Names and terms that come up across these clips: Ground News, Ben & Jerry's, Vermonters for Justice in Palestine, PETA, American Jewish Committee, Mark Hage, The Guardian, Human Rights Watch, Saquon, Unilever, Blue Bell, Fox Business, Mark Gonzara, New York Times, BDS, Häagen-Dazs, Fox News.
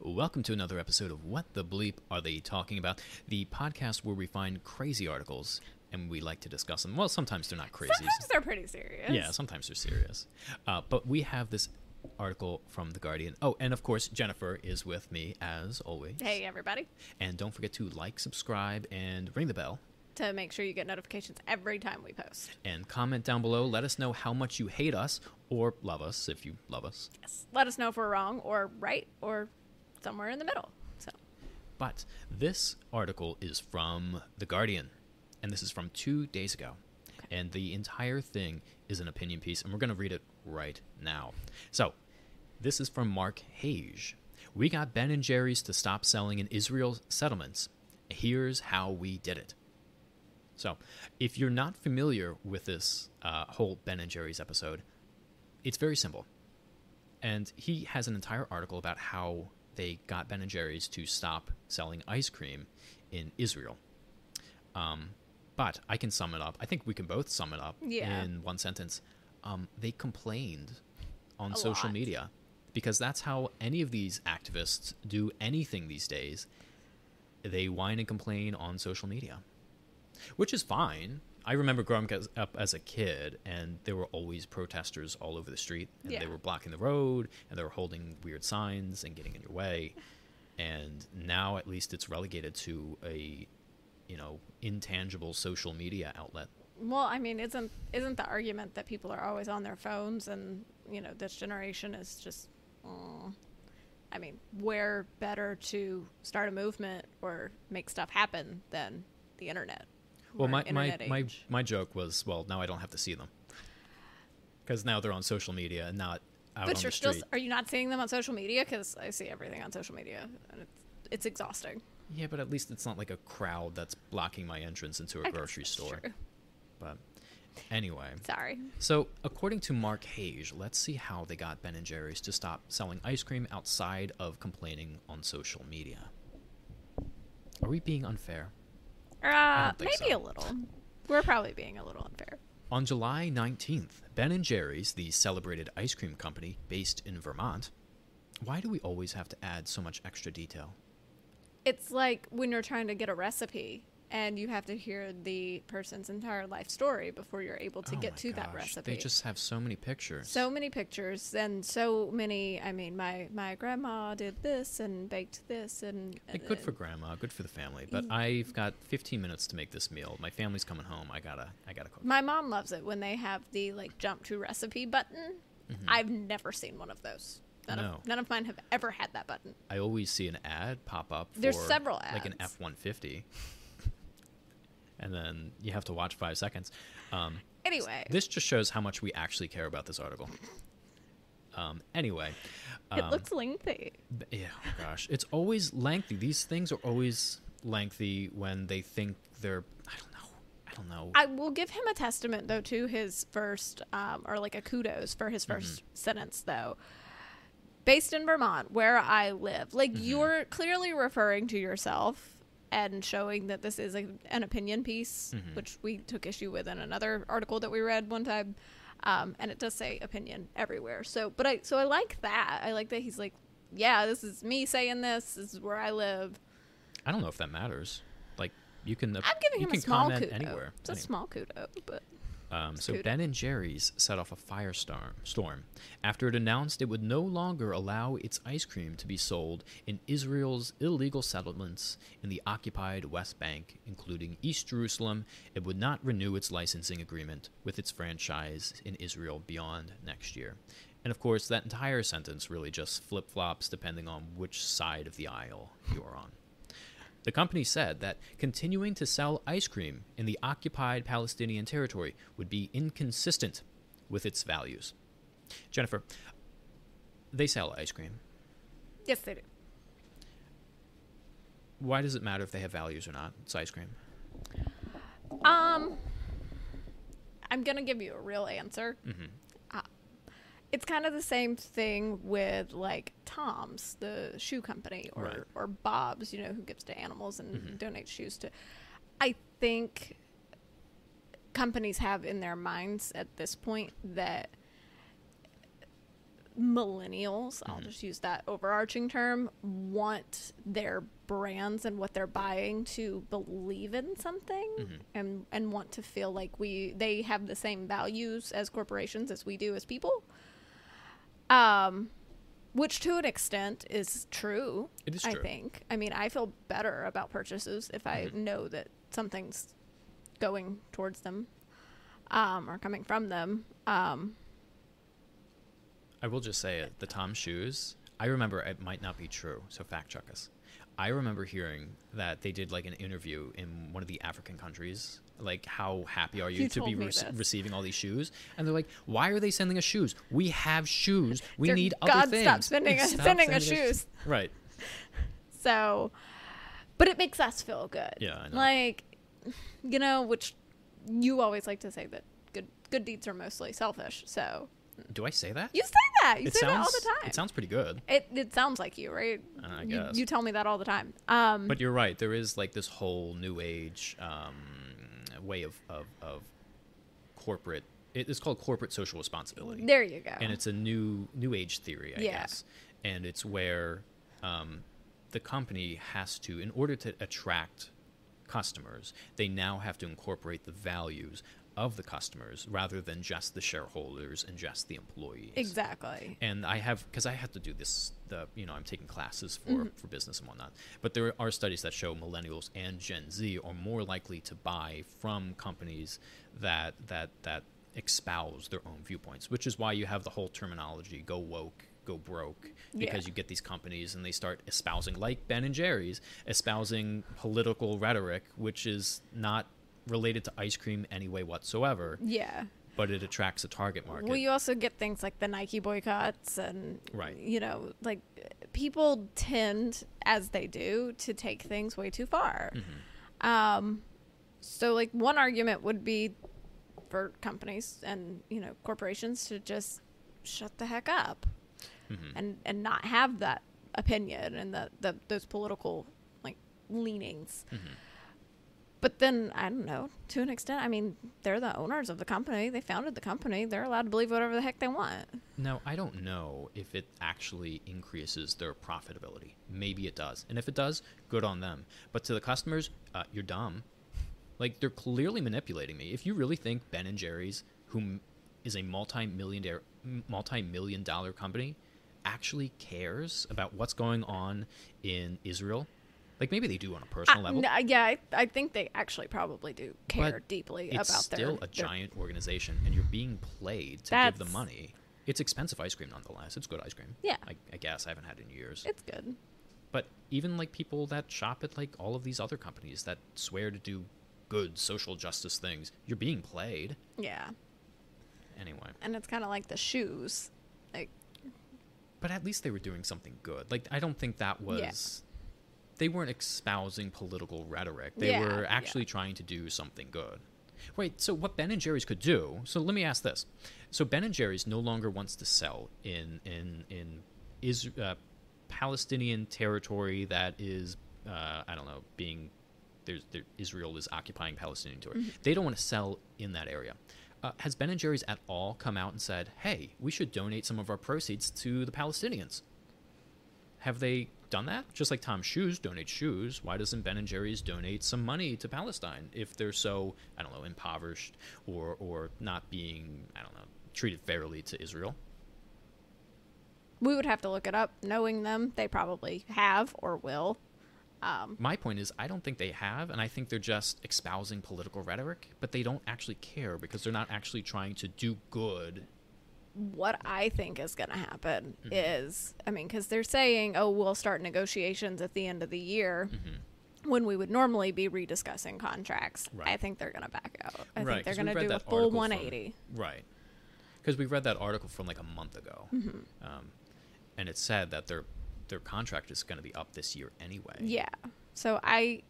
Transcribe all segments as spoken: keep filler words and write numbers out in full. Welcome to another episode of What the Bleep Are They Talking About? The podcast where we find crazy articles and we like to discuss them. Well, sometimes they're not crazy. Sometimes they're pretty serious. Yeah, sometimes they're serious. Uh, but we have this article from The Guardian. Oh, and of course, Jennifer is with me as always. Hey, everybody. And don't forget to like, subscribe, and ring the bell. To make sure you get notifications every time we post. And comment down below. Let us know how much you hate us or love us if you love us. Yes. Let us know if we're wrong or right or somewhere in the middle. So, but this article is from The Guardian, and this is from two days ago. Okay. And the entire thing is an opinion piece, and we're going to read it right now. So this is from Mark Hage. We got Ben and Jerry's to stop selling in Israel's settlements. Here's how we did it. So if you're not familiar with this uh, whole Ben and Jerry's episode, it's very simple. And he has an entire article about how they got Ben and Jerry's to stop selling ice cream in Israel. Um, but I can sum it up. I think we can both sum it up yeah. in one sentence. Um, they complained on a social lot. media, because that's how any of these activists do anything these days. They whine and complain on social media. Which is fine. I remember growing up as a kid, and there were always protesters all over the street, and yeah. they were blocking the road, and they were holding weird signs and getting in your way. And now, at least, it's relegated to a, you know, intangible social media outlet. Well, I mean, isn't isn't the argument that people are always on their phones, and you know, this generation is just, uh, I mean, where better to start a movement or make stuff happen than the internet? Well, my my, my my joke was, well, now I don't have to see them, because now they're on social media and not out but on you're the street. Still, are you not seeing them on social media? Because I see everything on social media, and it's, it's exhausting. Yeah, but at least it's not like a crowd that's blocking my entrance into a I grocery store. True. But anyway. Sorry. So according to Mark Hage, let's see how they got Ben and Jerry's to stop selling ice cream outside of complaining on social media. Are we being unfair? Uh, maybe so. a little. We're probably being a little unfair. On July nineteenth, Ben and Jerry's, the celebrated ice cream company based in Vermont. Why do we always have to add so much extra detail? It's like when you're trying to get a recipe and you have to hear the person's entire life story before you're able to oh get to gosh. that recipe. They just have so many pictures. So many pictures and so many, I mean, my, my grandma did this and baked this. and, and like Good and, for grandma, good for the family. But yeah. I've got fifteen minutes to make this meal. My family's coming home. I gotta, I gotta cook. My mom loves it when they have the like jump to recipe button. Mm-hmm. I've never seen one of those. None, no. of, none of mine have ever had that button. I always see an ad pop up. For, There's several ads. Like an F one fifty. And then you have to watch five seconds. Um, anyway. This just shows how much we actually care about this article. Um, anyway. Um, it looks lengthy. Yeah, oh gosh. It's always lengthy. These things are always lengthy when they think they're, I don't know. I don't know. I will give him a testament, though, to his first, um, or like a kudos for his first mm-hmm. sentence, though. Based in Vermont, where I live. Like, mm-hmm. you're clearly referring to yourself. And showing that this is a, an opinion piece, mm-hmm. which we took issue with in another article that we read one time, um, and it does say opinion everywhere. So, but I so I like that. I like that he's like, yeah, this is me saying this. This is where I live. I don't know if that matters. Like you can, I'm giving you him can a small comment kudo. anywhere. It's anyway. a small kudo, but. Um, so kudo. Ben and Jerry's set off a firestorm storm after it announced it would no longer allow its ice cream to be sold in Israel's illegal settlements in the occupied West Bank, including East Jerusalem. It would not renew its licensing agreement with its franchise in Israel beyond next year. And, of course, that entire sentence really just flip-flops depending on which side of the aisle you are on. The company said that continuing to sell ice cream in the occupied Palestinian territory would be inconsistent with its values. Jennifer, they sell ice cream. Yes, they do. Why does it matter if they have values or not? It's ice cream. Um, I'm going to give you a real answer. Mm-hmm. It's kind of the same thing with, like, Tom's, the shoe company, or, right. or Bob's, you know, who gives to animals and mm-hmm. donates shoes to. I think companies have in their minds at this point that millennials, mm-hmm. I'll just use that overarching term, want their brands and what they're buying to believe in something, mm-hmm. and and want to feel like we they have the same values as corporations as we do as people. Um, which to an extent is true. It is true. I think. I mean, I feel better about purchases if mm-hmm. I know that something's going towards them, um, or coming from them. Um, I will just say it. The Tom shoes, I remember, it might not be true, so fact check us. I remember hearing that they did like an interview in one of the African countries, like, how happy are you, you to be re- receiving all these shoes? And they're like, why are they sending us shoes? We have shoes. We need God, other things. God, stop sending us, stop sending us shoes. Right. So, but it makes us feel good. Yeah, I know. Like, you know, which you always like to say that good good deeds are mostly selfish, so... Do I say that? You say that. You it say sounds, that all the time. It sounds pretty good. It it sounds like you, right? I guess. You, you tell me that all the time. Um, but you're right. There is like this whole new age um, way of, of, of corporate. It, it's called corporate social responsibility. There you go. And it's a new new age theory, I yeah. guess. And it's where um, the company has to, in order to attract customers, they now have to incorporate the values of the customers rather than just the shareholders and just the employees. Exactly. And I have, because I have to do this, the you know, I'm taking classes for, mm-hmm. for business and whatnot, but there are studies that show millennials and Gen Z are more likely to buy from companies that that that espouse their own viewpoints, which is why you have the whole terminology, go woke, go broke, because yeah. you get these companies and they start espousing, like Ben and Jerry's, espousing political rhetoric, which is not related to ice cream any way whatsoever. Yeah. But it attracts a target market. Well, you also get things like the Nike boycotts and, right. you know, like people tend, as they do, to take things way too far. Mm-hmm. Um, so, like, one argument would be for companies and, you know, corporations to just shut the heck up mm-hmm. and, and not have that opinion and the, the those political, like, leanings. Mm-hmm. But then, I don't know, to an extent, I mean, they're the owners of the company. They founded the company. They're allowed to believe whatever the heck they want. Now, I don't know if it actually increases their profitability. Maybe it does. And if it does, good on them. But to the customers, uh, you're dumb. Like, they're clearly manipulating me. If you really think Ben and Jerry's, who is a multi-million, multi-million dollar company, actually cares about what's going on in Israel... Like, maybe they do on a personal uh, level. N- yeah, I, I think they actually probably do care but deeply about their... it's still a giant their... organization, and you're being played to That's... give them money. It's expensive ice cream, nonetheless. It's good ice cream. Yeah. I, I guess. I haven't had it in years. It's good. But even, like, people that shop at, like, all of these other companies that swear to do good social justice things, you're being played. Yeah. Anyway. And it's kind of like the shoes. Like. But at least they were doing something good. Like, I don't think that was... Yeah. They weren't espousing political rhetoric. They yeah, were actually yeah. trying to do something good. Wait, so what Ben and Jerry's could do... So let me ask this. So Ben and Jerry's no longer wants to sell in in, in is, uh, Palestinian territory that is, uh, I don't know, being... There's, there, Israel is occupying Palestinian territory. Mm-hmm. They don't want to sell in that area. Uh, has Ben and Jerry's at all come out and said, hey, we should donate some of our proceeds to the Palestinians? Have they... done that? Just like Tom Shoes donates shoes, why doesn't Ben and Jerry's donate some money to Palestine if they're so, I don't know, impoverished or or not being, I don't know, treated fairly to Israel? We would have to look it up. Knowing them, they probably have or will. Um, My point is, I don't think they have, and I think they're just espousing political rhetoric, but they don't actually care because they're not actually trying to do good. What I think is going to happen mm-hmm. is, I mean, because they're saying, oh, we'll start negotiations at the end of the year mm-hmm. when we would normally be rediscussing contracts. Right. I think they're going to back out. I right. think they're going to do a full one eighty. From, right. Because we read that article from like a month ago. Mm-hmm. Um, and it said that their their contract is going to be up this year anyway. Yeah. So I...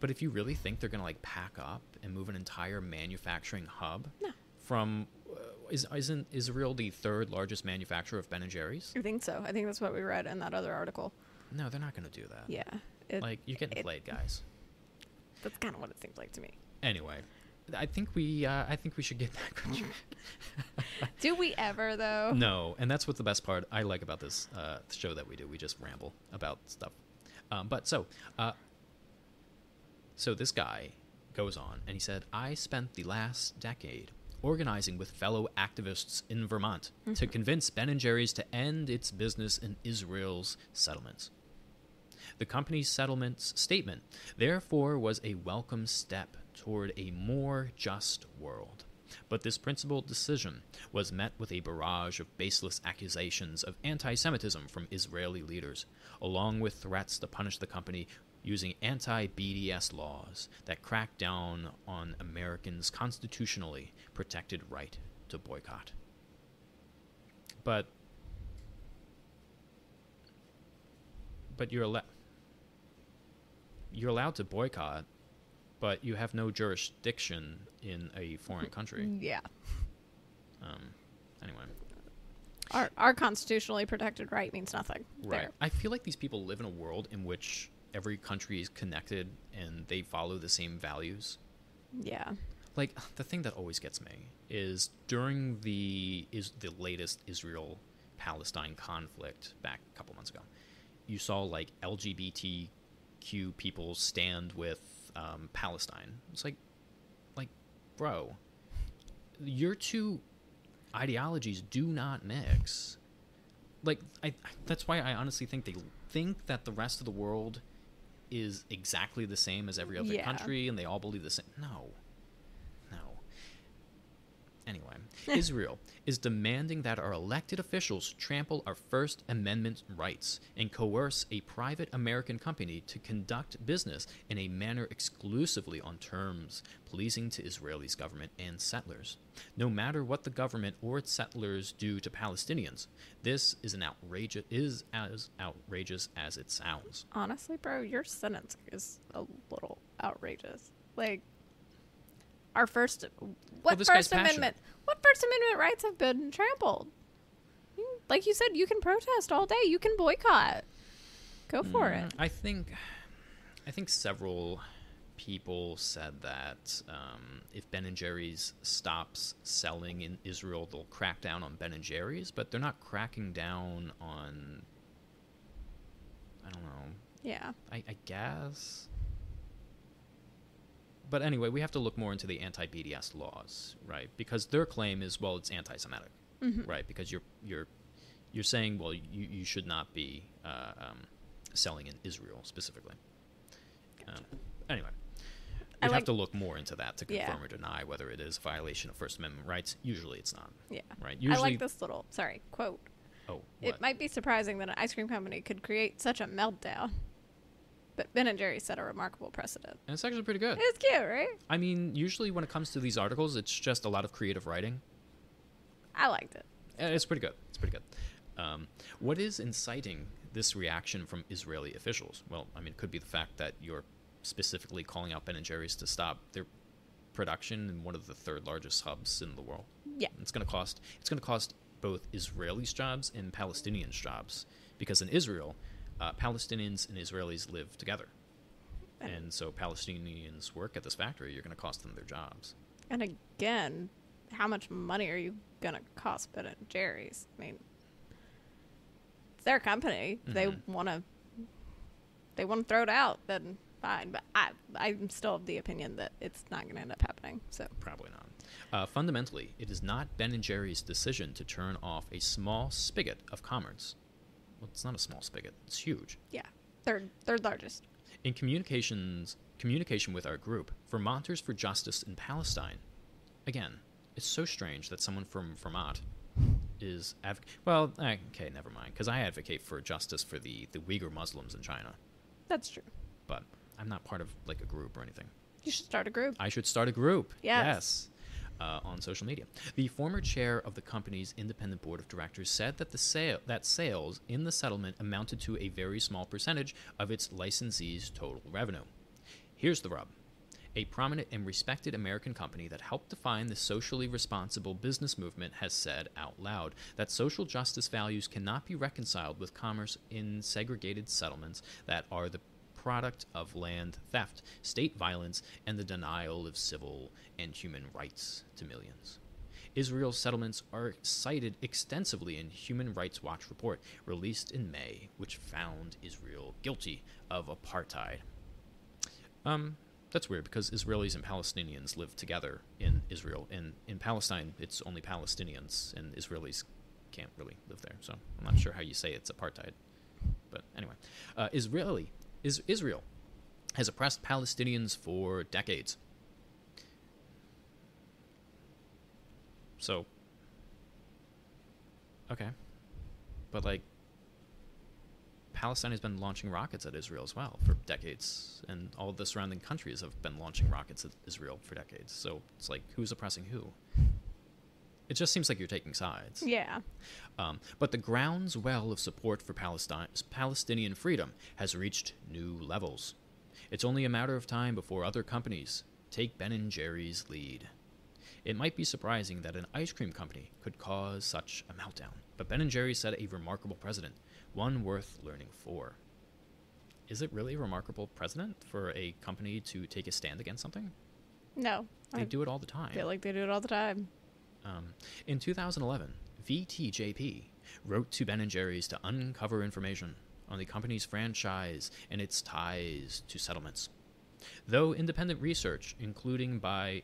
But if you really think they're going to like pack up and move an entire manufacturing hub no. from... Is, isn't Israel the third largest manufacturer of Ben and Jerry's? I think so. I think that's what we read in that other article. No, they're not going to do that. Yeah. It, like, you're getting it, played, guys. That's kind of what it seems like to me. Anyway, I think we, uh, I think we should get that country. Do we ever, though? No, and that's what's the best part I like about this uh, show that we do. We just ramble about stuff. Um, but so, uh, so this guy goes on, and he said, I spent the last decade organizing with fellow activists in Vermont mm-hmm. to convince Ben and Jerry's to end its business in Israel's settlements. The company's settlements statement, therefore, was a welcome step toward a more just world. But this principled decision was met with a barrage of baseless accusations of anti-Semitism from Israeli leaders, along with threats to punish the company using anti-B D S laws that crack down on Americans' constitutionally protected right to boycott. But but you're allowed you're allowed to boycott, but you have no jurisdiction in a foreign country. Yeah. Um. Anyway. Our our constitutionally protected right means nothing. Right. There. I feel like these people live in a world in which every country is connected and they follow the same values. Yeah. Like, the thing that always gets me is during the is the latest Israel-Palestine conflict back a couple months ago, you saw, like, L G B T Q people stand with um, Palestine. It's like, like, bro, your two ideologies do not mix. Like, I, that's why I honestly think they think that the rest of the world is exactly the same as every other yeah. country, and they all believe the same. No. No. Anyway, Israel is demanding that our elected officials trample our First Amendment rights and coerce a private American company to conduct business in a manner exclusively on terms pleasing to Israelis' government and settlers. No matter what the government or its settlers do to Palestinians, this is an outrageous is as outrageous as it sounds. Honestly, bro, your sentence is a little outrageous. Like, our first what well, First Amendment what First Amendment rights have been trampled. Like you said, you can protest all day, you can boycott. Go mm, for it. I think I think several people said that um, if Ben and Jerry's stops selling in Israel, they'll crack down on Ben and Jerry's, but they're not cracking down on, I don't know. Yeah. I, I guess. But anyway, we have to look more into the anti-B D S laws, right? Because their claim is, well, it's anti-Semitic, mm-hmm. right? Because you're you're you're saying, well, you, you should not be uh, um, selling in Israel specifically. Gotcha. Um, anyway, we have like, to look more into that to confirm yeah. or deny whether it is a violation of First Amendment rights. Usually, it's not. Yeah. Right. Usually, I like this little sorry quote. Oh. What? It might be surprising that an ice cream company could create such a meltdown. But Ben and Jerry set a remarkable precedent. And it's actually pretty good. It's cute, right? I mean, usually when it comes to these articles, it's just a lot of creative writing. I liked it. It's pretty good. It's pretty good. Um, what is inciting this reaction from Israeli officials? Well, I mean, it could be the fact that you're specifically calling out Ben and Jerry's to stop their production in one of the third largest hubs in the world. Yeah. It's going to cost, it's going to cost both Israelis' jobs and Palestinians' jobs. Because in Israel... Uh, Palestinians and Israelis live together. And, and so Palestinians work at this factory, you're going to cost them their jobs. And again, how much money are you going to cost Ben and Jerry's? I mean, it's their company. Mm-hmm. They want to they want to throw it out, then fine. But I, I'm still of the opinion that it's not going to end up happening. So probably not. Uh, fundamentally, it is not Ben and Jerry's decision to turn off a small spigot of commerce. Well, it's not a small spigot. It's huge. Yeah. Third third largest. In communications communication with our group, Vermonters for Justice in Palestine. Again, it's so strange that someone from Vermont is... Adv- well, okay, never mind, because I advocate for justice for the, the Uyghur Muslims in China. That's true. But I'm not part of, like, a group or anything. You should start a group. I should start a group. Yes. Yes. Uh, on social media. The former chair of the company's independent board of directors said that the sale that sales in the settlement amounted to a very small percentage of its licensees' total revenue. Here's the rub. A prominent and respected American company that helped define the socially responsible business movement has said out loud that social justice values cannot be reconciled with commerce in segregated settlements that are the product of land theft, state violence, and the denial of civil and human rights to millions. Israel's settlements are cited extensively in Human Rights Watch report released in May, which found Israel guilty of apartheid. Um, that's weird because Israelis and Palestinians live together in Israel. In, in Palestine, it's only Palestinians, and Israelis can't really live there. So I'm not sure how you say it's apartheid. But anyway, uh, Israeli, is, Israel has oppressed Palestinians for decades. So, okay. But, like, Palestine has been launching rockets at Israel as well for decades, and all the surrounding countries have been launching rockets at Israel for decades. So it's like, who's oppressing who? It just seems like you're taking sides. Yeah. Um, but the groundswell of support for Palestine, Palestinian freedom has reached new levels. It's only a matter of time before other companies take Ben and Jerry's lead. It might be surprising that an ice cream company could cause such a meltdown, but Ben and Jerry set a remarkable precedent, one worth learning for. Is it really a remarkable precedent for a company to take a stand against something? No. They I do it all the time. I feel like they do it all the time. Um, in two thousand eleven, V T J P wrote to Ben and Jerry's to uncover information on the company's franchise and its ties to settlements. Though independent research, including by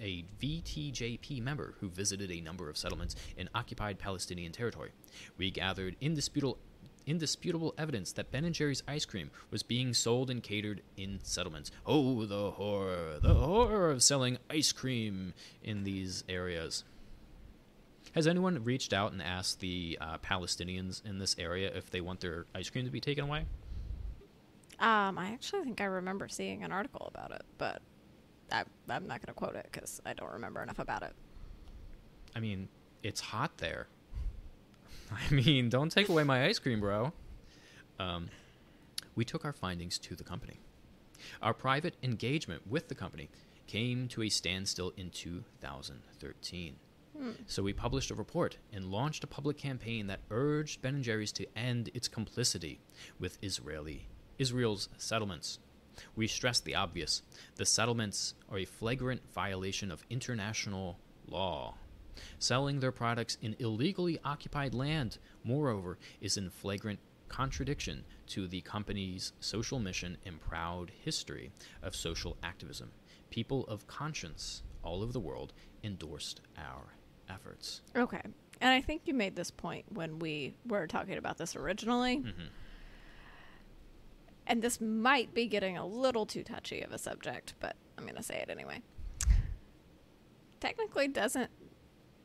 a V T J P member who visited a number of settlements in occupied Palestinian territory, we gathered indisputable, indisputable evidence that Ben and Jerry's ice cream was being sold and catered in settlements. Oh, the horror, the horror of selling ice cream in these areas. Has anyone reached out and asked the uh, Palestinians in this area if they want their ice cream to be taken away? Um, I actually think I remember seeing an article about it, but I, I'm not going to quote it because I don't remember enough about it. I mean, it's hot there. I mean, don't take away my ice cream, bro. Um, we took our findings to the company. Our private engagement with the company came to a standstill in two thousand thirteen. Hmm. So we published a report and launched a public campaign that urged Ben and Jerry's to end its complicity with Israeli Israel's settlements. We stress the obvious. The settlements are a flagrant violation of international law. Selling their products in illegally occupied land, moreover, is in flagrant contradiction to the company's social mission and proud history of social activism. People of conscience all over the world endorsed our efforts. Okay. And I think you made this point when we were talking about this originally. Mm-hmm. And this might be getting a little too touchy of a subject, but I'm going to say it anyway. Technically, doesn't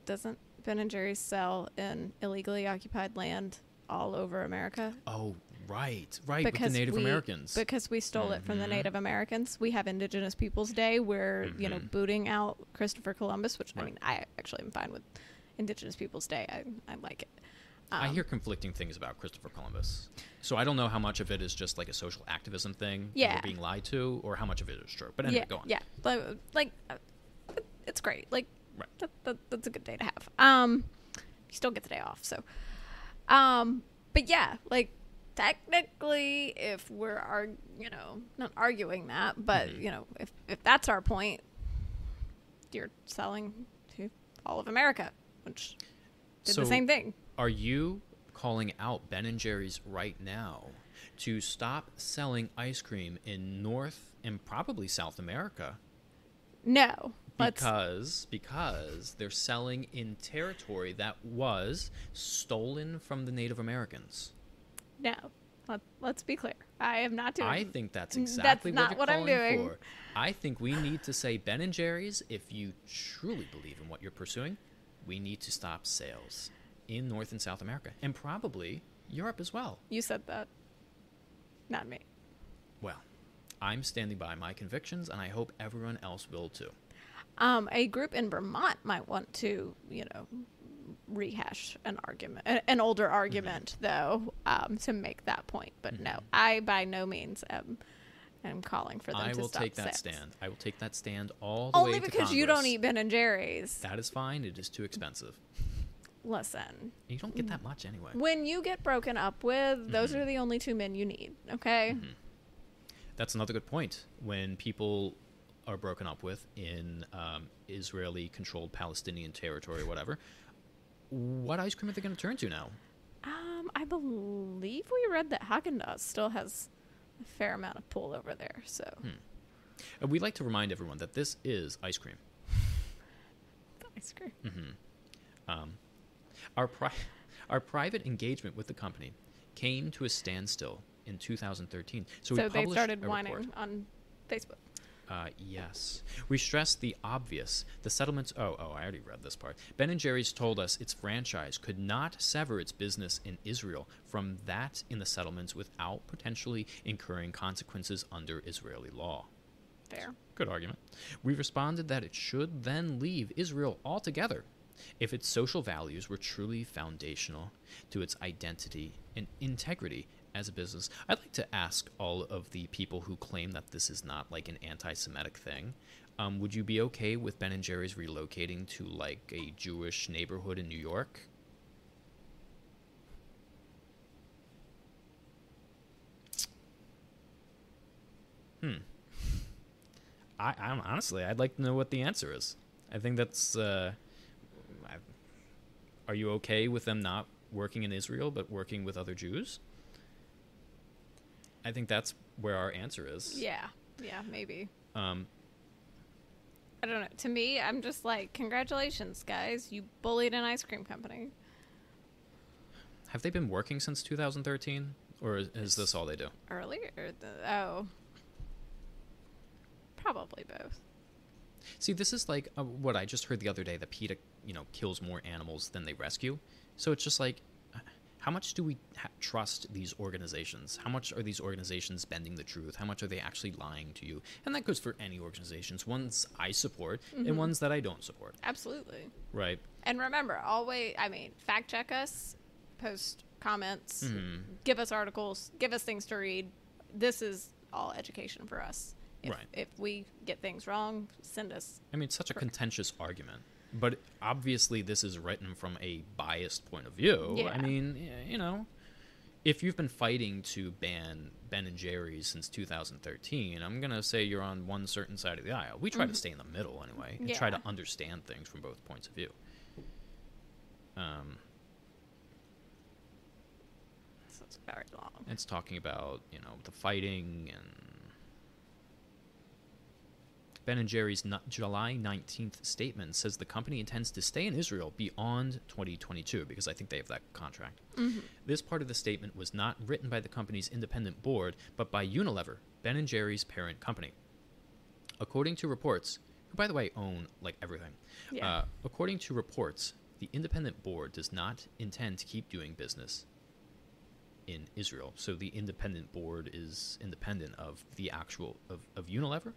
doesn't Ben and Jerry's sell in illegally occupied land all over America? Oh, right. Right, because with the Native we, Americans. Because we stole mm-hmm. it from the Native Americans. We have Indigenous Peoples Day. We're, mm-hmm. you know, booting out Christopher Columbus, which, right. I mean, I actually am fine with Indigenous Peoples Day. I, I like it. Um, I hear conflicting things about Christopher Columbus. So I don't know how much of it is just like a social activism thing. Yeah. You're being lied to, or how much of it is true. But anyway, yeah, go on. Yeah. Like, like it's great. Like, right. that, that, that's a good day to have. Um, you still get the day off. So, um, but yeah, like technically if we're, arg- you know, not arguing that, but mm-hmm. you know, if, if that's our point, you're selling to all of America, which did so, the same thing. Are you calling out Ben and Jerry's right now to stop selling ice cream in North and probably South America? No. Because, because they're selling in territory that was stolen from the Native Americans. No. Let, let's be clear. I am not doing... I think that's exactly that's what, what I'm doing. For. I think we need to say, Ben and Jerry's, if you truly believe in what you're pursuing, we need to stop sales in North and South America, and probably Europe as well. You said that, not me. Well, I'm standing by my convictions, and I hope everyone else will too. Um, a group in Vermont might want to, you know, rehash an argument, an older argument, mm-hmm. though, um, to make that point. But mm-hmm. no, I by no means am, am calling for them I to stop I will take that sales. stand. I will take that stand all the Only way to Congress. Only because you don't eat Ben and Jerry's. That is fine. It is too expensive. Listen. You don't get that much anyway. When you get broken up with, those mm-hmm. are the only two men you need, okay? Mm-hmm. that's another good point. When people are broken up with in um, Israeli-controlled Palestinian territory or whatever, what ice cream are they going to turn to now? Um, I believe we read that Häagen-Dazs still has a fair amount of pull over there. So, hmm. And we'd like to remind everyone that this is ice cream. The ice cream. Mm-hmm. Um, our pri- our private engagement with the company came to a standstill in two thousand thirteen. So, so we they started whining on Facebook. Uh, yes. We stressed the obvious. The settlements... Oh, oh, I already read this part. Ben and Jerry's told us its franchise could not sever its business in Israel from that in the settlements without potentially incurring consequences under Israeli law. Fair. Good argument. We responded that it should then leave Israel altogether if its social values were truly foundational to its identity and integrity as a business. I'd like to ask all of the people who claim that this is not like an anti-Semitic thing, um, would you be okay with Ben and Jerry's relocating to like a Jewish neighborhood in New York? Hmm. I, I'm honestly, I'd like to know what the answer is. I think that's, uh, I, are you okay with them not working in Israel, but working with other Jews? I think that's where our answer is. Yeah. Yeah, maybe. Um, I don't know. To me, I'm just like, congratulations, guys. You bullied an ice cream company. Have they been working since two thousand thirteen? Or is, is this all they do? Earlier? The, oh. Probably both. See, this is like uh, what I just heard the other day, that PETA, you know, kills more animals than they rescue. So it's just like, how much do we ha- trust these organizations? How much are these organizations bending the truth? How much are they actually lying to you? And that goes for any organizations, ones I support mm-hmm. and ones that I don't support. Absolutely. Right. And remember, always, I mean, fact check us, post comments, mm-hmm. give us articles, give us things to read. This is all education for us. If, right. if we get things wrong, send us. I mean, it's such a contentious argument, but obviously this is written from a biased point of view. Yeah. I mean, you know, if you've been fighting to ban Ben and Jerry's since two thousand thirteen, I'm going to say you're on one certain side of the aisle. We try mm-hmm. to stay in the middle anyway and yeah. try to understand things from both points of view. Um, so it's very long. It's talking about, you know, the fighting and Ben and Jerry's July nineteenth statement says the company intends to stay in Israel beyond twenty twenty-two, because I think they have that contract. Mm-hmm. This part of the statement was not written by the company's independent board, but by Unilever, Ben and Jerry's parent company. According to reports, who, by the way, own, like, everything. Yeah. Uh, according to reports, the independent board does not intend to keep doing business in Israel. So the independent board is independent of the actual, of, of Unilever?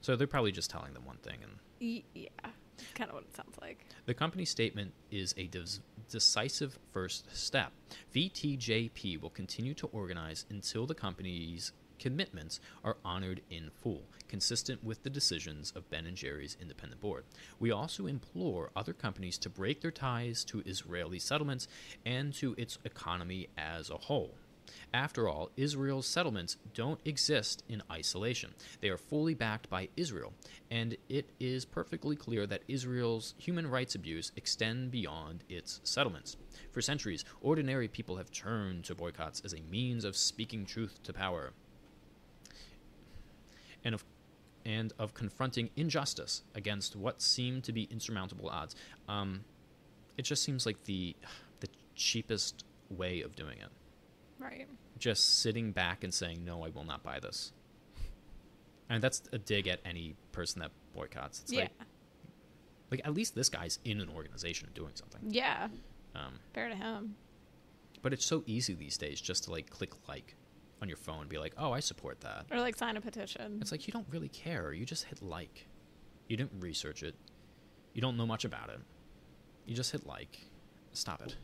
So they're probably just telling them one thing. And yeah, that's kind of what it sounds like. The company statement is a des- decisive first step. V T J P will continue to organize until the company's commitments are honored in full, consistent with the decisions of Ben and Jerry's independent board. We also implore other companies to break their ties to Israeli settlements and to its economy as a whole. After all, Israel's settlements don't exist in isolation. They are fully backed by Israel, and it is perfectly clear that Israel's human rights abuse extend beyond its settlements. For centuries, ordinary people have turned to boycotts as a means of speaking truth to power and of, and of confronting injustice against what seem to be insurmountable odds. Um, it just seems like the the cheapest way of doing it. Right. Just sitting back and saying, no, I will not buy this. And that's a dig at any person that boycotts. It's yeah. Like, like, at least this guy's in an organization doing something. Yeah. Um, fair to him. But it's so easy these days just to, like, click like on your phone and be like, oh, I support that. Or, like, sign a petition. It's like, you don't really care. You just hit like. You didn't research it. You don't know much about it. You just hit like. Stop it.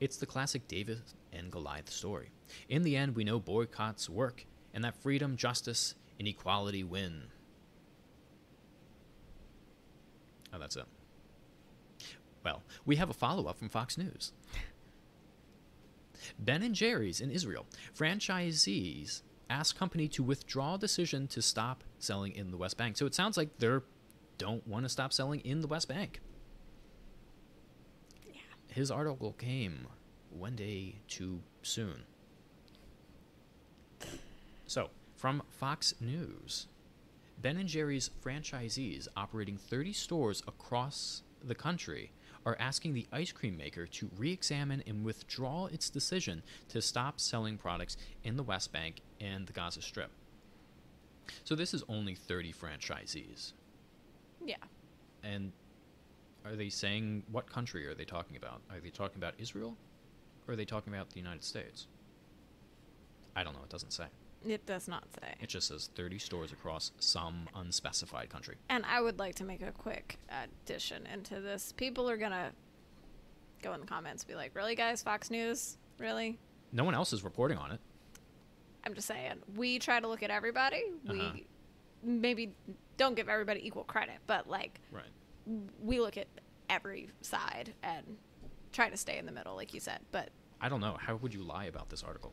It's the classic David and Goliath story. In the end, we know boycotts work, and that freedom, justice, and equality win. Oh, that's it. Well, we have a follow-up from Fox News. Ben and Jerry's in Israel. Franchisees ask company to withdraw decision to stop selling in the West Bank. So it sounds like they don't want to stop selling in the West Bank. Yeah. His article came one day too soon. So, from Fox News, Ben and Jerry's franchisees operating thirty stores across the country are asking the ice cream maker to re-examine and withdraw its decision to stop selling products in the West Bank and the Gaza Strip. So this is only thirty franchisees. Yeah. And are they saying, what country are they talking about? Are they talking about Israel? Or are they talking about the United States? I don't know. It doesn't say. It does not say. It just says thirty stores across some unspecified country. And I would like to make a quick addition into this. People are going to go in the comments and be like, really, guys? Fox News? Really? No one else is reporting on it. I'm just saying. We try to look at everybody. Uh-huh. We maybe don't give everybody equal credit, but, like, right. We look at every side and try to stay in the middle, like you said. But I don't know. How would you lie about this article?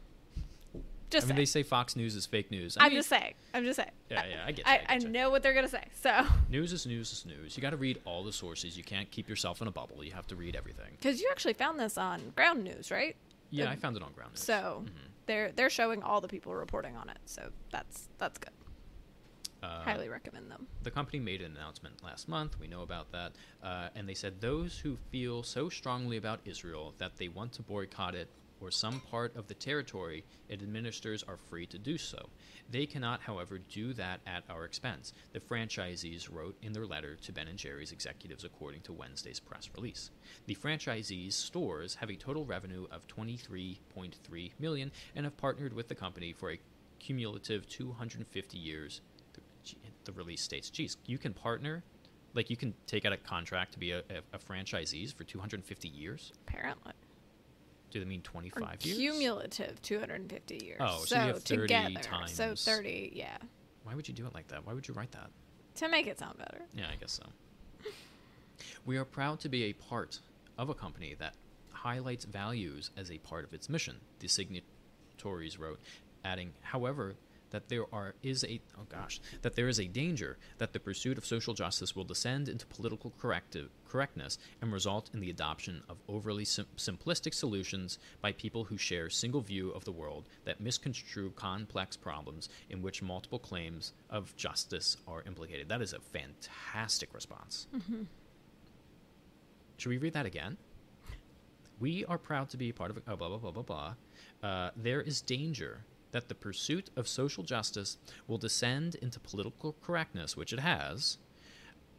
Just I mean, saying. They say Fox News is fake news. I I'm mean, just saying. I'm just saying. Yeah, yeah, I get it. I, I, I know what they're going to say, so. News is news is news. You got to read all the sources. You can't keep yourself in a bubble. You have to read everything. Because you actually found this on Ground News, right? Yeah, um, I found it on Ground News. So mm-hmm. they're they're showing all the people reporting on it, so that's that's good. Uh, Highly recommend them. The company made an announcement last month. We know about that. Uh, and they said those who feel so strongly about Israel that they want to boycott it or some part of the territory it administers are free to do so. They cannot, however, do that at our expense, the franchisees wrote in their letter to Ben and Jerry's executives according to Wednesday's press release. The franchisees' stores have a total revenue of twenty-three point three million dollars and have partnered with the company for a cumulative two hundred fifty years, the release states. Geez, you can partner? Like, you can take out a contract to be a, a, a franchisee for two hundred fifty years? Apparently. Do they mean twenty-five or years? Cumulative two hundred fifty years. Oh, so, so you have thirty together, times. So thirty, yeah. Why would you do it like that? Why would you write that? To make it sound better. Yeah, I guess so. We are proud to be a part of a company that highlights values as a part of its mission, the signatories wrote, adding, however, that there are is a oh gosh that there is a danger that the pursuit of social justice will descend into political corrective, correctness and result in the adoption of overly sim- simplistic solutions by people who share a single view of the world that misconstrue complex problems in which multiple claims of justice are implicated. That is a fantastic response. Mm-hmm. Should we read that again? We are proud to be part of a, oh, blah blah blah blah blah. Uh, there is danger that the pursuit of social justice will descend into political correctness, which it has,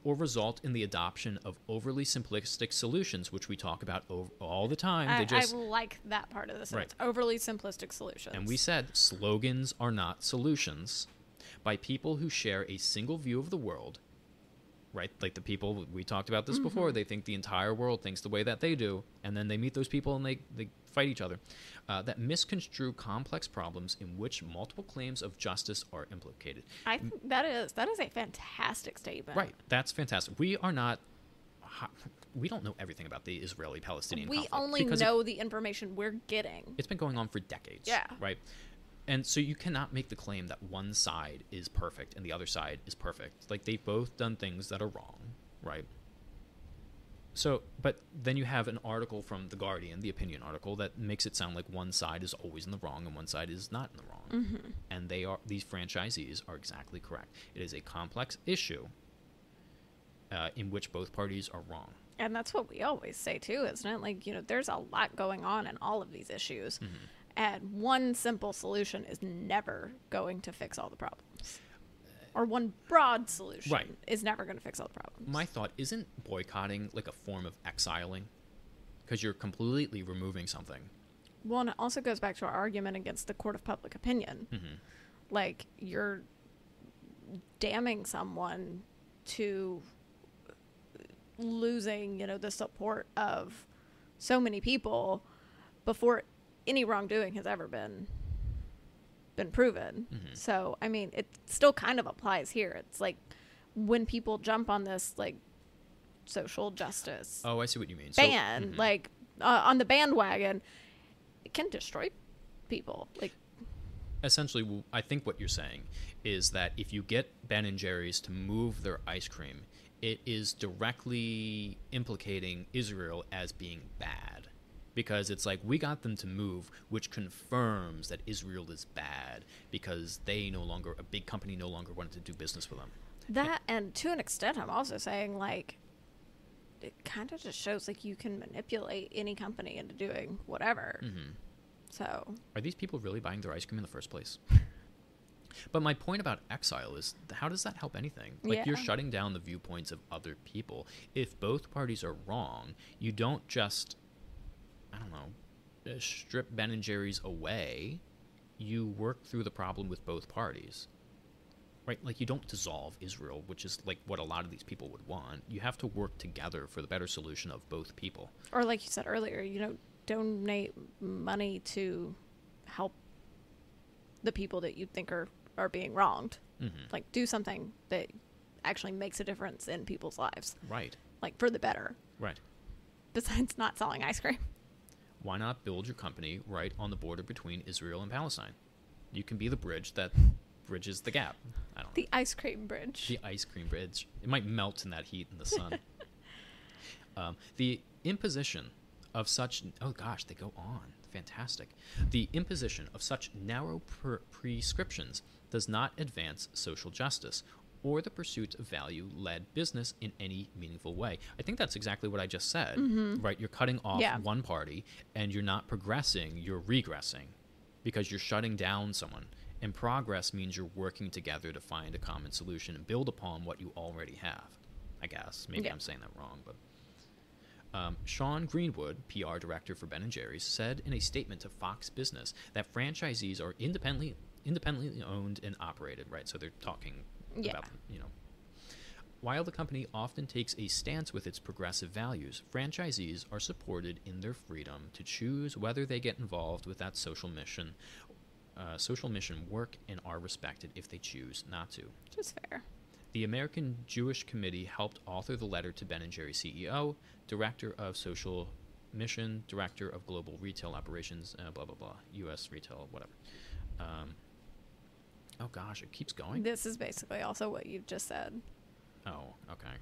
or result in the adoption of overly simplistic solutions, which we talk about over, all the time. I, they just, I like that part of this. Right. It's overly simplistic solutions. And we said slogans are not solutions by people who share a single view of the world, right? Like the people, we talked about this mm-hmm. before, they think the entire world thinks the way that they do, and then they meet those people and they... they fight each other, uh, that misconstrue complex problems in which multiple claims of justice are implicated. I th- that is that is a fantastic statement. Right, that's fantastic. We are not, we don't know everything about the Israeli-Palestinian conflict. We only know it, the information we're getting. It's been going on for decades. Yeah. Right, and so you cannot make the claim that one side is perfect and the other side is perfect. Like, they've both done things that are wrong, right? So, but then you have an article from The Guardian, the opinion article, that makes it sound like one side is always in the wrong and one side is not in the wrong. Mm-hmm. And they are these franchisees are exactly correct. It is a complex issue uh, in which both parties are wrong. And that's what we always say, too, isn't it? Like, you know, there's a lot going on in all of these issues. Mm-hmm. And one simple solution is never going to fix all the problems. Or one broad solution right. is never going to fix all the problems. My thought, isn't boycotting like a form of exiling? Because you're completely removing something. Well, and it also goes back to our argument against the court of public opinion. Mm-hmm. Like, you're damning someone to losing, you know, the support of so many people before any wrongdoing has ever been been proven. Mm-hmm. So, I mean, it still kind of applies here. It's like when people jump on this, like, social justice. Oh, I see what you mean. Ban, so, mm-hmm. like, uh, on the bandwagon, it can destroy people. Like, essentially, I think what you're saying is that if you get Ben and Jerry's to move their ice cream, it is directly implicating Israel as being bad. Because it's like, we got them to move, which confirms that Israel is bad because they no longer, a big company no longer wanted to do business with them. That, and, and to an extent, I'm also saying, like, it kind of just shows, like, you can manipulate any company into doing whatever. Mm-hmm. So, are these people really buying their ice cream in the first place? But my point about exile is, how does that help anything? Like, yeah. You're shutting down the viewpoints of other people. If both parties are wrong, you don't just, I don't know, strip Ben and Jerry's away. You work through the problem with both parties. Right? Like, you don't dissolve Israel, which is, like, what a lot of these people would want. You have to work together for the better solution of both people. Or, like you said earlier, you know, donate money to help the people that you think are are being wronged. Mm-hmm. Like, do something that actually makes a difference in people's lives. Right. Like, for the better. Right. Besides not selling ice cream. Why not build your company right on the border between Israel and Palestine? You can be the bridge that bridges the gap. I don't know. The ice cream bridge. The ice cream bridge. It might melt in that heat and the sun. um, the imposition of such, oh gosh, they go on. Fantastic. The imposition of such narrow per prescriptions does not advance social justice or the pursuit of value-led business in any meaningful way. I think that's exactly what I just said, mm-hmm. right? You're cutting off yeah. one party, and you're not progressing, you're regressing, because you're shutting down someone. And progress means you're working together to find a common solution and build upon what you already have, I guess. Maybe yeah. I'm saying that wrong, but... Um, Sean Greenwood, P R director for Ben and Jerry's, said in a statement to Fox Business that franchisees are independently independently owned and operated, right? So they're talking yeah. about, you know. While the company often takes a stance with its progressive values, franchisees are supported in their freedom to choose whether they get involved with that social mission, uh, social mission work, and are respected if they choose not to. Which is fair. The American Jewish Committee helped author the letter to Ben and Jerry C E O, Director of Social Mission, Director of Global Retail Operations, uh, blah, blah, blah, U S Retail, whatever. Um, oh, gosh, it keeps going. This is basically also what you've just said. Oh, okay.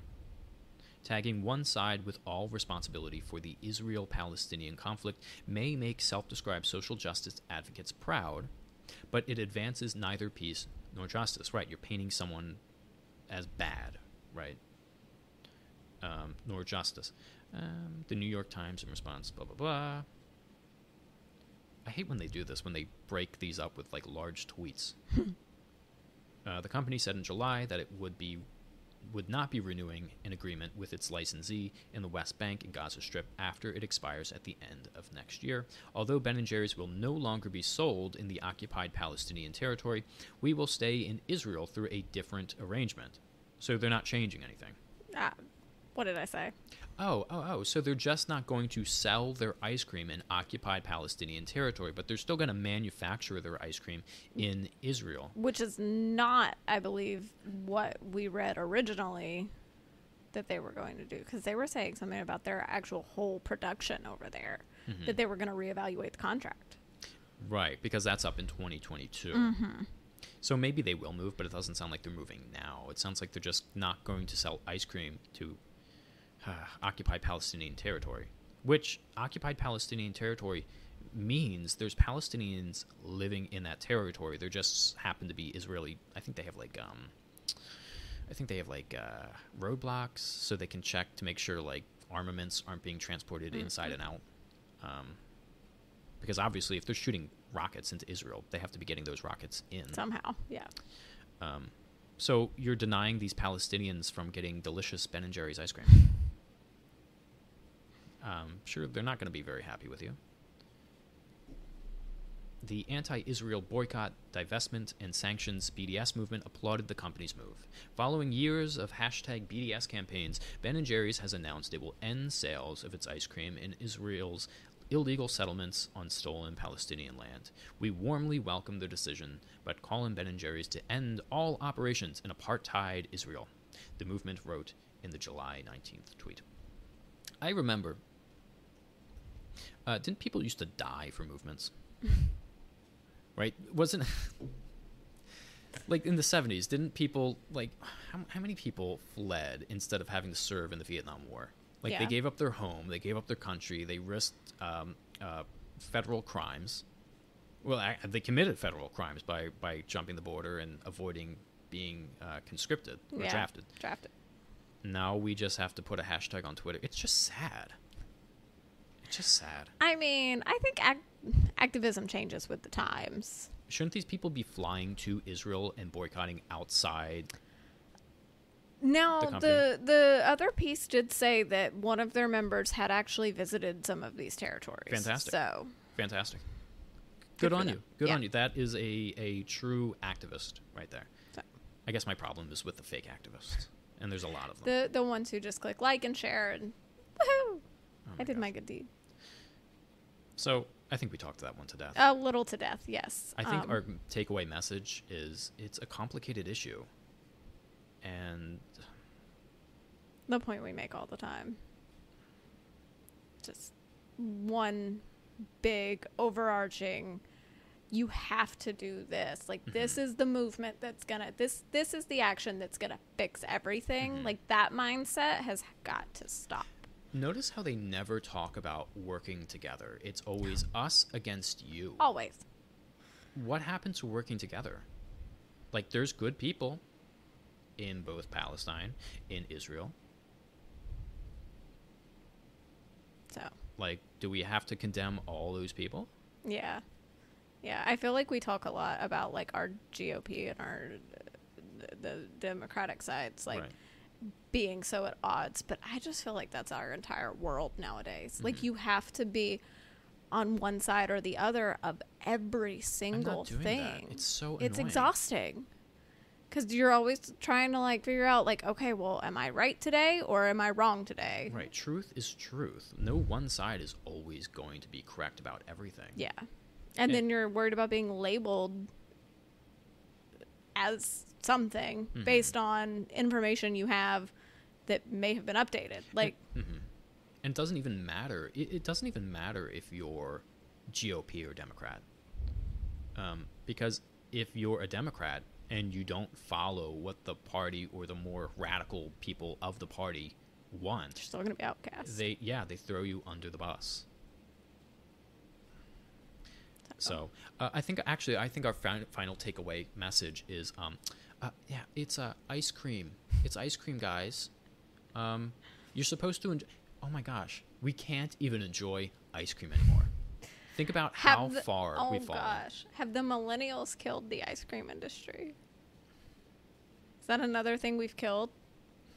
Tagging one side with all responsibility for the Israel-Palestinian conflict may make self-described social justice advocates proud, but it advances neither peace nor justice. Right, you're painting someone... as bad, right? Um, nor justice. Um, the New York Times in response, blah, blah, blah. I hate when they do this, when they break these up with, like, large tweets. uh, the company said in July that it would be, would not be renewing an agreement with its licensee in the West Bank and Gaza Strip after it expires at the end of next year. Although Ben and Jerry's will no longer be sold in the occupied Palestinian territory, we will stay in Israel through a different arrangement. So they're not changing anything. Uh, what did I say? Oh, oh, oh. So they're just not going to sell their ice cream in occupied Palestinian territory, but they're still going to manufacture their ice cream in Israel. Which is not, I believe, what we read originally that they were going to do, because they were saying something about their actual whole production over there, mm-hmm. that they were going to reevaluate the contract. Right, because that's up in twenty twenty-two. Mm-hmm. So maybe they will move, but it doesn't sound like they're moving now. It sounds like they're just not going to sell ice cream to... Uh, occupied Palestinian territory, which occupied Palestinian territory means there's Palestinians living in that territory. There just happen to be Israeli. I think they have like um, I think they have like uh, roadblocks, so they can check to make sure like armaments aren't being transported mm-hmm. inside and out. Um, because obviously, if they're shooting rockets into Israel, they have to be getting those rockets in somehow. Yeah. Um, so you're denying these Palestinians from getting delicious Ben and Jerry's ice cream. Um, sure, they're not going to be very happy with you. The anti-Israel boycott, divestment, and sanctions B D S movement applauded the company's move. Following years of hashtag B D S campaigns, Ben and Jerry's has announced it will end sales of its ice cream in Israel's illegal settlements on stolen Palestinian land. We warmly welcome the decision, but call on Ben and Jerry's to end all operations in apartheid Israel, the movement wrote in the July nineteenth tweet. I remember... Uh, didn't people used to die for movements? Right? Wasn't... Like, in the seventies, didn't people, like, how, how many people fled instead of having to serve in the Vietnam War? Like, yeah. They gave up their home, they gave up their country, they risked um, uh, federal crimes. Well, I, they committed federal crimes by, by jumping the border and avoiding being uh, conscripted or yeah. drafted. drafted. Now we just have to put a hashtag on Twitter. It's just sad. It's just sad. I mean, I think ac- activism changes with the times. Shouldn't these people be flying to Israel and boycotting outside? Now, the, the the other piece did say that one of their members had actually visited some of these territories. Fantastic. So fantastic. Good, Good on you. Good yeah. on you. That is a, a true activist right there. So. I guess my problem is with the fake activists, and there's a lot of them. The the ones who just click like and share and woohoo! Oh I did gosh. my good deed. So... I think we talked that one to death. A little to death, yes. I think um, our takeaway message is it's a complicated issue. And... the point we make all the time. Just one big, overarching, you have to do this. Like, mm-hmm. this is the movement that's gonna... This, this is the action that's gonna fix everything. Mm-hmm. Like, that mindset has got to stop. Notice how they never talk about working together. It's always us against you. Always. What happened to working together? Like, there's good people in both Palestine, in Israel. So. Like, do we have to condemn all those people? Yeah. Yeah, I feel like we talk a lot about, like, our G O P and our the, the Democratic sides, like, right. being so at odds, but I just feel like that's our entire world nowadays. Mm-hmm. Like, you have to be on one side or the other of every single I'm not doing thing. That. It's so annoying. It's exhausting because you're always trying to like figure out like, okay, well, am I right today or am I wrong today? Right. Truth is truth. No one side is always going to be correct about everything. Yeah, and, and then you're worried about being labeled as something mm-hmm. based on information you have that may have been updated. Like, and, mm-hmm. and it doesn't even matter. It, it doesn't even matter if you're G O P or Democrat, um, because if you're a Democrat and you don't follow what the party or the more radical people of the party want, you're still going to be outcast. They, yeah, they throw you under the bus. So uh, I think actually I think our final takeaway message is um, uh, yeah it's uh, ice cream it's ice cream guys um, you're supposed to enjoy. Oh my gosh, we can't even enjoy ice cream anymore. Think about have how the, far oh we've fallen. Oh gosh, have the millennials killed the ice cream industry? Is that another thing we've killed?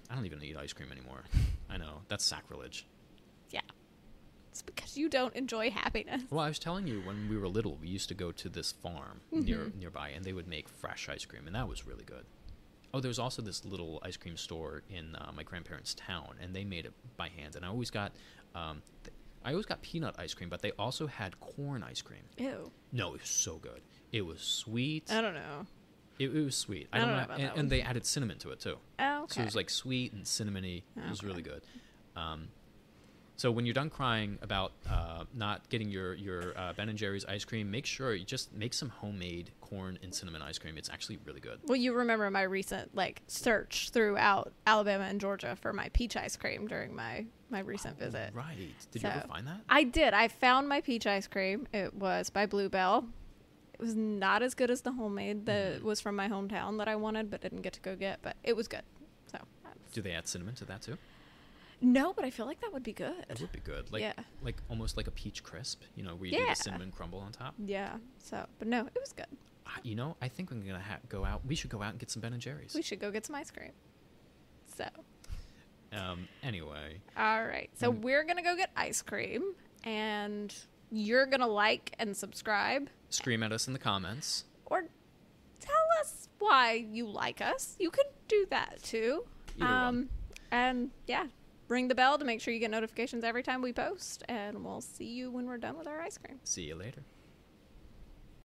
I don't even eat ice cream anymore. I know, that's sacrilege. Yeah. It's because you don't enjoy happiness. Well, I was telling you, when we were little, we used to go to this farm mm-hmm. near nearby, and they would make fresh ice cream, and that was really good. Oh, there was also this little ice cream store in uh, my grandparents' town, and they made it by hand. And I always got, um, th- I always got peanut ice cream, but they also had corn ice cream. Ew. No, it was so good. It was sweet. I don't know. It, it was sweet. I, I don't, don't know. know about and, that and they added cinnamon to it too. Oh, okay. So it was like sweet and cinnamony. Okay. It was really good. Um. So when you're done crying about uh, not getting your, your uh, Ben and Jerry's ice cream, make sure you just make some homemade corn and cinnamon ice cream. It's actually really good. Well, you remember my recent like search throughout Alabama and Georgia for my peach ice cream during my, my recent oh, visit. Right. Did so, you ever find that? I did. I found my peach ice cream. It was by Blue Bell. It was not as good as the homemade that mm-hmm. was from my hometown that I wanted but didn't get to go get, but it was good. So. That's... Do they add cinnamon to that too? No, but I feel like that would be good. It would be good. Like, yeah. like almost like a peach crisp, you know, where you yeah. do the cinnamon crumble on top. Yeah. So, but no, it was good. Uh, you know, I think we're going to ha- go out. We should go out and get some Ben and Jerry's. We should go get some ice cream. So. Um. Anyway. All right. So um, we're going to go get ice cream, and you're going to like and subscribe. Scream at us in the comments. Or tell us why you like us. You can do that too. Either um. One. And yeah. Ring the bell to make sure you get notifications every time we post, and we'll see you when we're done with our ice cream. See you later.